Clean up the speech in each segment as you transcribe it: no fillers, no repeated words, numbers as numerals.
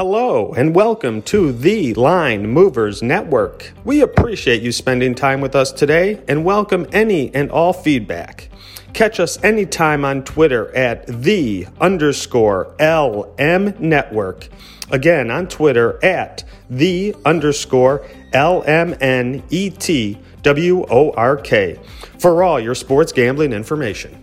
Hello and welcome to The Line Movers Network. We appreciate you spending time with us today and welcome any and all feedback. Catch us anytime on Twitter at @the_LM Network. Again, on Twitter at @the_LMNETWORK for all your sports gambling information.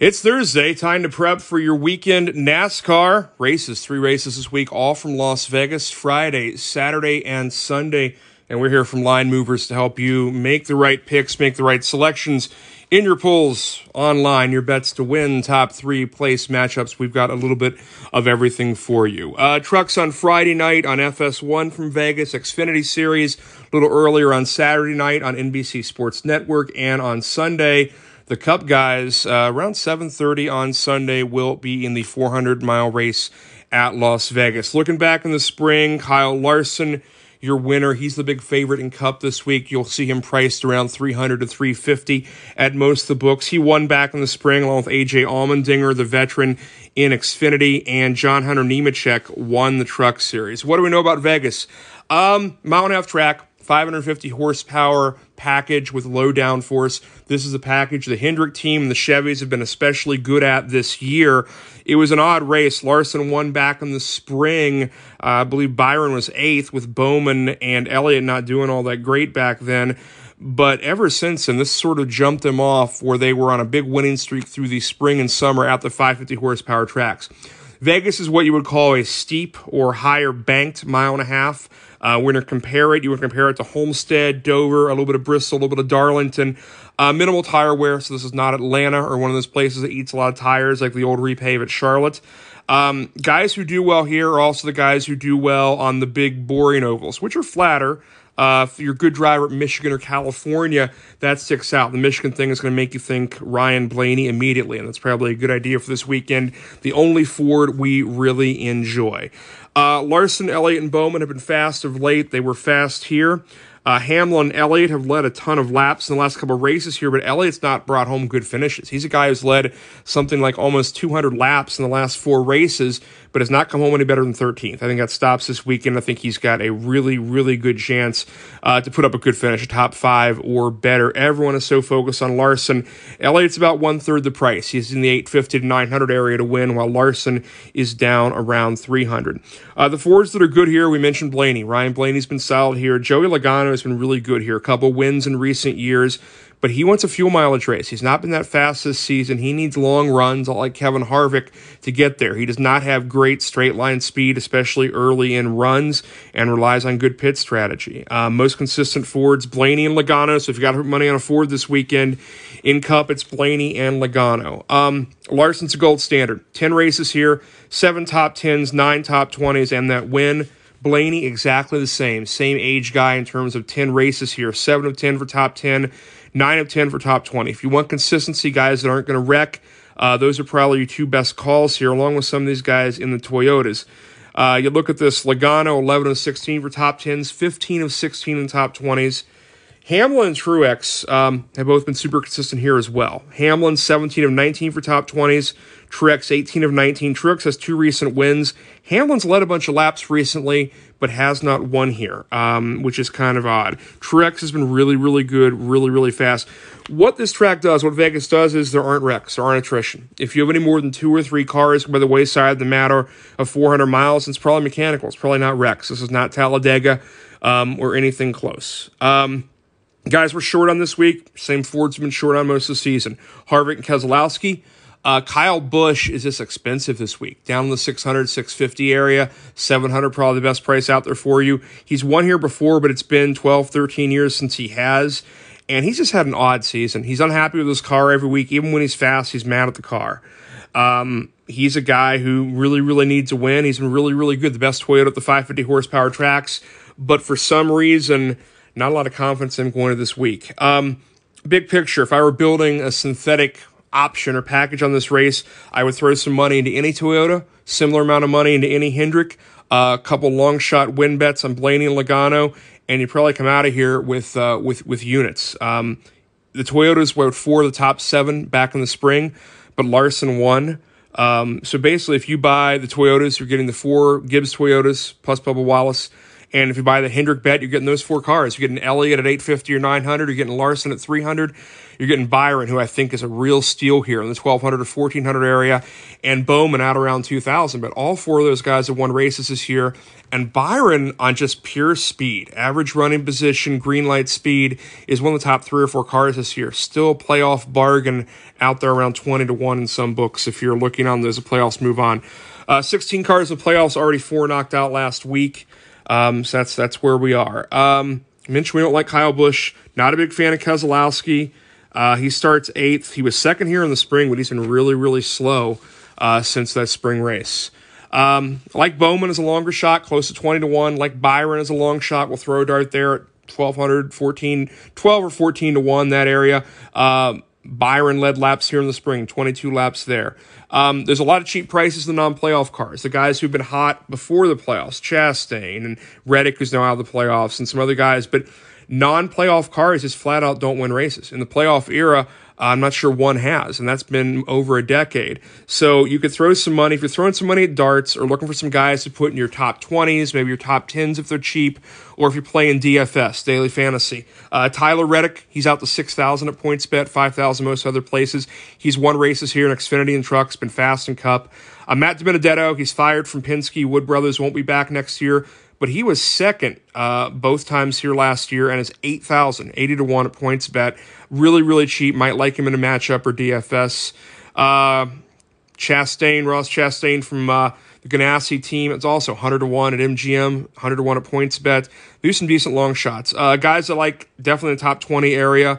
It's Thursday, time to prep for your weekend NASCAR races. 3 races this week, all from Las Vegas, Friday, Saturday, and Sunday. And we're here from Line Movers to help you make the right picks, make the right selections in your polls, online, your bets to win, top 3 place matchups. We've got a little bit of everything for you. Trucks on Friday night on FS1 from Vegas, Xfinity Series, a little earlier on Saturday night on NBC Sports Network, and on Sunday, the Cup guys, around 7:30 on Sunday, will be in the 400-mile race at Las Vegas. Looking back in the spring, Kyle Larson, your winner. He's the big favorite in Cup this week. You'll see him priced around 300 to 350 at most of the books. He won back in the spring along with AJ Allmendinger, the veteran in Xfinity, and John Hunter Nemechek won the Truck Series. What do we know about Vegas? Mile and a half track. 550 horsepower package with low downforce. This is a package the Hendrick team and the Chevys have been especially good at this year. It was an odd race. Larson won back in the spring. I believe Byron was 8th with Bowman and Elliott not doing all that great back then. But ever since then, this sort of jumped them off where they were on a big winning streak through the spring and summer at the 550 horsepower tracks. Vegas is what you would call a steep or higher banked mile and a half. We're going to compare it. You would compare it to Homestead, Dover, a little bit of Bristol, a little bit of Darlington. Minimal tire wear, so this is not Atlanta or one of those places that eats a lot of tires like the old repave at Charlotte. Guys who do well here are also the guys who do well on the big boring ovals, which are flatter. If you're a good driver at Michigan or California, that sticks out. The Michigan thing is going to make you think Ryan Blaney immediately, and that's probably a good idea for this weekend. The only Ford we really enjoy. Larson, Elliott, and Bowman have been fast of late. They were fast here. Hamlin and Elliott have led a ton of laps in the last couple of races here, but Elliott's not brought home good finishes. He's a guy who's led something like almost 200 laps in the last 4 races, but has not come home any better than 13th. I think that stops this weekend. I think he's got a really, really good chance to put up a good finish, a top 5 or better. Everyone is so focused on Larson. Elliott's about 1/3 the price. He's in the 850 to 900 area to win, while Larson is down around 300. The Fords that are good here, we mentioned Blaney. Ryan Blaney's been solid here. Joey Logano has been really good here. A couple wins in recent years, but he wants a fuel mileage race. He's not been that fast this season. He needs long runs like Kevin Harvick to get there. He does not have great straight line speed, especially early in runs, and relies on good pit strategy. Most consistent Fords, Blaney and Logano. So if you got to put money on a Ford this weekend in Cup, it's Blaney and Logano. Larson's a gold standard. 10 races here, 7 top 10s, 9 top 20s, and that win. Blaney, exactly the same age guy in terms of 10 races here, 7 of 10 for top 10, 9 of 10 for top 20. If you want consistency, guys that aren't going to wreck, those are probably your 2 best calls here, along with some of these guys in the Toyotas. You look at this, Logano, 11 of 16 for top 10s, 15 of 16 in top 20s. Hamlin and Truex have both been super consistent here as well. Hamlin, 17 of 19 for top 20s. Truex, 18 of 19. Truex has 2 recent wins. Hamlin's led a bunch of laps recently, but has not won here, which is kind of odd. Truex has been really, really good, really, really fast. What this track does, what Vegas does, is there aren't wrecks, there aren't attrition. If you have any more than 2 or 3 cars by the wayside, the matter of 400 miles, it's probably mechanical. It's probably not wrecks. This is not Talladega or anything close. Guys were short on this week. Same Fords have been short on most of the season. Harvick and Keselowski. Kyle Busch is just expensive this week. Down in the 600, 650 area. 700 probably the best price out there for you. He's won here before, but it's been 12, 13 years since he has. And he's just had an odd season. He's unhappy with his car every week. Even when he's fast, he's mad at the car. He's a guy who really, really needs a win. He's been really, really good. The best Toyota at the 550 horsepower tracks. But for some reason, not a lot of confidence in going to this week. Big picture, if I were building a synthetic option or package on this race, I would throw some money into any Toyota, similar amount of money into any Hendrick, a couple long shot win bets on Blaney and Logano, and you probably come out of here with units. The Toyotas were 4 of the top 7 back in the spring, but Larson won. So basically, if you buy the Toyotas, you're getting the four Gibbs Toyotas plus Bubba Wallace. And if you buy the Hendrick bet, you're getting those four cars. You're getting Elliott at 850 or 900. You're getting Larson at 300. You're getting Byron, who I think is a real steal here in the 1,200 or 1,400 area, and Bowman out around 2,000. But all four of those guys have won races this year. And Byron, on just pure speed, average running position, green light speed, is one of the top three or four cars this year. Still a playoff bargain out there around 20 to 1 in some books if you're looking on those playoffs move on. 16 cars in the playoffs, already four knocked out last week. So that's where we are. Mentioned we don't like Kyle Busch. Not a big fan of Keselowski. He starts 8th. He was 2nd here in the spring, but he's been really, really slow since that spring race. Like Bowman is a longer shot, close to 20 to 1. Like Byron is a long shot. We'll throw a dart there at 1,200, 12 or 14 to 1, that area. Byron led laps here in the spring, 22 laps there. There's a lot of cheap prices in the non-playoff cars. The guys who've been hot before the playoffs, Chastain and Reddick, who's now out of the playoffs, and some other guys. But non-playoff cars just flat out don't win races. In the playoff era, I'm not sure one has, and that's been over a decade. So you could throw some money. If you're throwing some money at darts or looking for some guys to put in your top 20s, maybe your top 10s if they're cheap, or if you're playing DFS, Daily Fantasy. Tyler Reddick, he's out to 6,000 at PointsBet, 5,000 most other places. He's won races here in Xfinity and Trucks, been fast in Cup. Matt DiBenedetto, he's fired from Penske. Wood Brothers won't be back next year. But he was 2nd both times here last year and is 8,000, 80 to 1 at PointsBet. Really, really cheap. Might like him in a matchup or DFS. Chastain, Ross Chastain from the Ganassi team. It's also 100 to 1 at MGM, 100 to 1 at PointsBet. Do some decent long shots. Guys that like definitely in the top 20 area.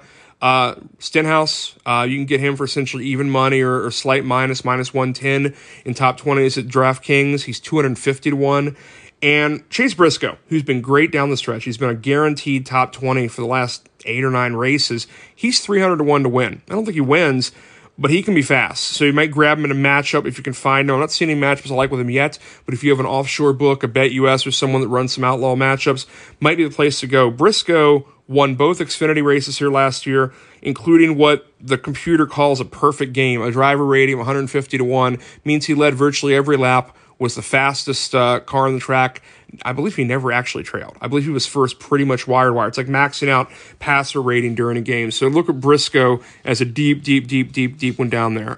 Stenhouse, you can get him for essentially even money or slight minus 110 in top 20s at DraftKings. He's 250 to 1. And Chase Briscoe, who's been great down the stretch. He's been a guaranteed top 20 for the last 8 or 9 races. He's 300 to 1 to win. I don't think he wins, but he can be fast. So you might grab him in a matchup if you can find him. I'm not seeing any matchups I like with him yet, but if you have an offshore book, a BetUS, or someone that runs some outlaw matchups, might be the place to go. Briscoe won both Xfinity races here last year, including what the computer calls a perfect game. A driver rating, 150 to 1, means he led virtually every lap, was the fastest car on the track. I believe he never actually trailed. I believe he was first pretty much wire-to-wire. It's like maxing out passer rating during a game. So look at Briscoe as a deep one down there.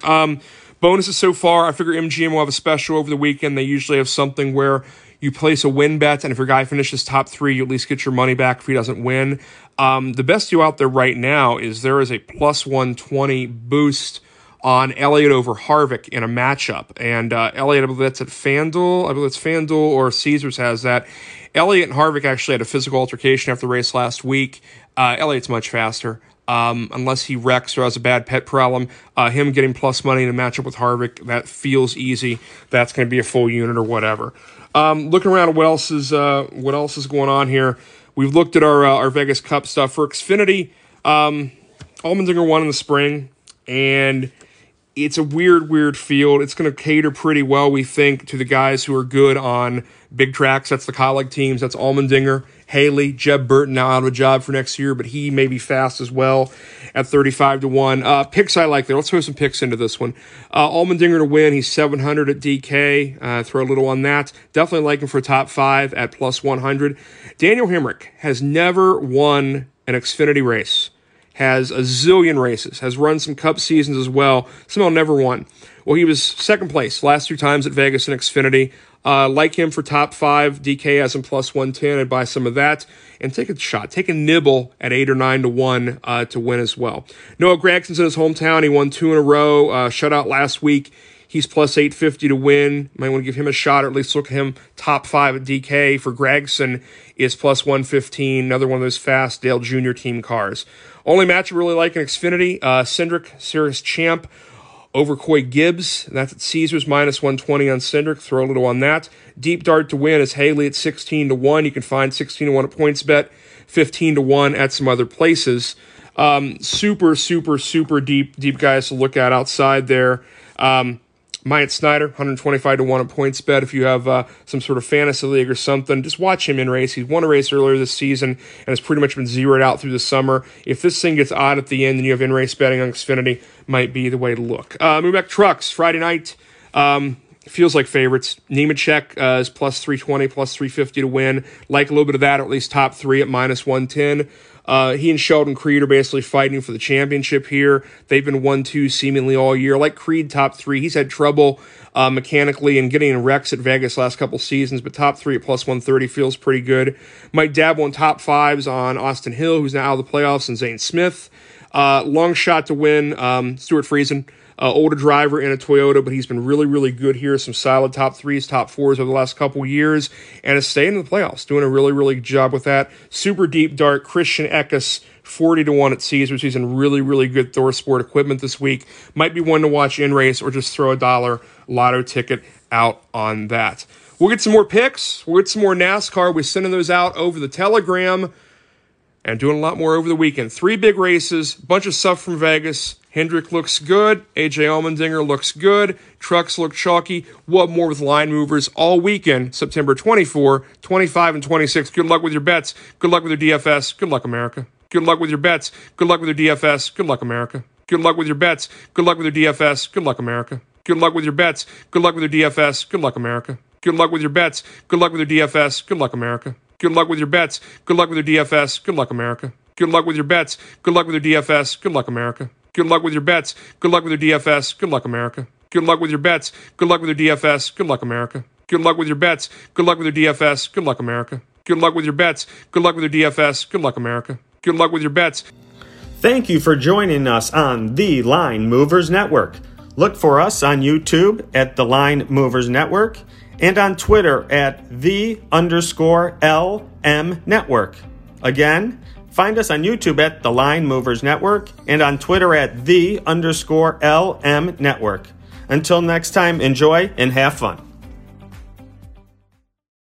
Bonuses so far, I figure MGM will have a special over the weekend. They usually have something where you place a win bet, and if your guy finishes top 3, you at least get your money back if he doesn't win. The best deal out there right now is there is a plus 120 boost on Elliott over Harvick in a matchup. And Elliott, I believe that's at FanDuel. I believe it's FanDuel or Caesars has that. Elliott and Harvick actually had a physical altercation after the race last week. Elliott's much faster. Unless he wrecks or has a bad pet problem, him getting plus money in a matchup with Harvick, that feels easy. That's going to be a full unit or whatever. Looking around at what else is going on here. We've looked at our Vegas Cup stuff. For Xfinity, Allmendinger won in the spring, and it's a weird field. It's going to cater pretty well, we think, to the guys who are good on big tracks. That's the colleague teams. That's Allmendinger, Haley, Jeb Burton now out of a job for next year, but he may be fast as well at 35 to 1. Picks I like there. Let's throw some picks into this one. Allmendinger to win. He's 700 at DK. Throw a little on that. Definitely like him for top 5 at plus 100. Daniel Hemrick has never won an Xfinity race. Has a zillion races, has run some Cup seasons as well. Somehow never won. Well, he was 2nd place last 2 times at Vegas and Xfinity. Like him for top 5, DK has him plus 110. I'd buy some of that and take a shot. Take a nibble at 8 or 9 to 1 to win as well. Noah Gregson's in his hometown. He won 2 in a row. Shutout last week. He's plus 850 to win. Might want to give him a shot or at least look at him top 5 at DK. For Gregson is plus 115. Another one of those fast Dale Jr. team cars. Only match I really like in Xfinity, Cindric, Sirius Champ, over Coy Gibbs. That's at Caesars, minus 120 on Cindric. Throw a little on that. Deep dart to win is Haley at 16 to 1. You can find 16 to 1 at PointsBet, 15 to 1 at some other places. Super deep guys to look at outside there. Myatt Snider, 125 to 1 at PointsBet. If you have some sort of fantasy league or something, just watch him in race. He won a race earlier this season and has pretty much been zeroed out through the summer. If this thing gets odd at the end and you have in-race betting on Xfinity, might be the way to look. Moving back to Trucks, Friday night. Feels like favorites. Nemechek is plus 320, plus 350 to win. Like a little bit of that, or at least top three at minus 110. He and Sheldon Creed are basically fighting for the championship here. They've been 1-2 seemingly all year. Like Creed, top three. He's had trouble mechanically and getting in wrecks at Vegas last couple seasons, but top three at plus 130 feels pretty good. Might dabble in top fives on Austin Hill, who's now out of the playoffs, and Zane Smith. Long shot to win, Stuart Friesen. Older driver in a Toyota, but he's been really, really good here. Some solid top threes, top fours over the last couple years, and is staying in the playoffs, doing a really, really good job with that. Super deep dart, Christian Eckes, 40-1 at Caesars. He's in really, really good Thor Sport equipment this week. Might be one to watch in race, or just throw a dollar lotto ticket out on that. We'll get some more picks. We'll get some more NASCAR. We're sending those out over the Telegram and doing a lot more over the weekend. Three big races, bunch of stuff from Vegas. Hendrick looks good. AJ Allmendinger looks good. Trucks look chalky. What more with Line Movers all weekend, September 24, 25, and 26. Good luck with your bets. Good luck with your DFS. Good luck, America. Good luck with your bets. Good luck with your DFS. Good luck, America. Good luck with your bets. Good luck with your DFS. Good luck, America. Good luck with your bets. Good luck with your DFS. Good luck, America. Good luck with your bets. Good luck with your DFS. Good luck, America. Good luck with your bets. Good luck with your DFS. Good luck, America. Good luck with your bets. Good luck with your DFS. Good luck, America. Good luck with your bets. Good luck with your DFS. Good luck, America. Good luck with your bets. Good luck with your DFS. Good luck, America. Good luck with your bets. Good luck with your DFS. Good luck, America. Good luck with your bets. Good luck with your DFS. Good luck, America. Good luck with your bets. Thank you for joining us on The Line Movers Network. Look for us on YouTube at The Line Movers Network and on Twitter at @the_LM Network. Again, find us on YouTube at The Line Movers Network and on Twitter at @the_LM Network. Until next time, enjoy and have fun.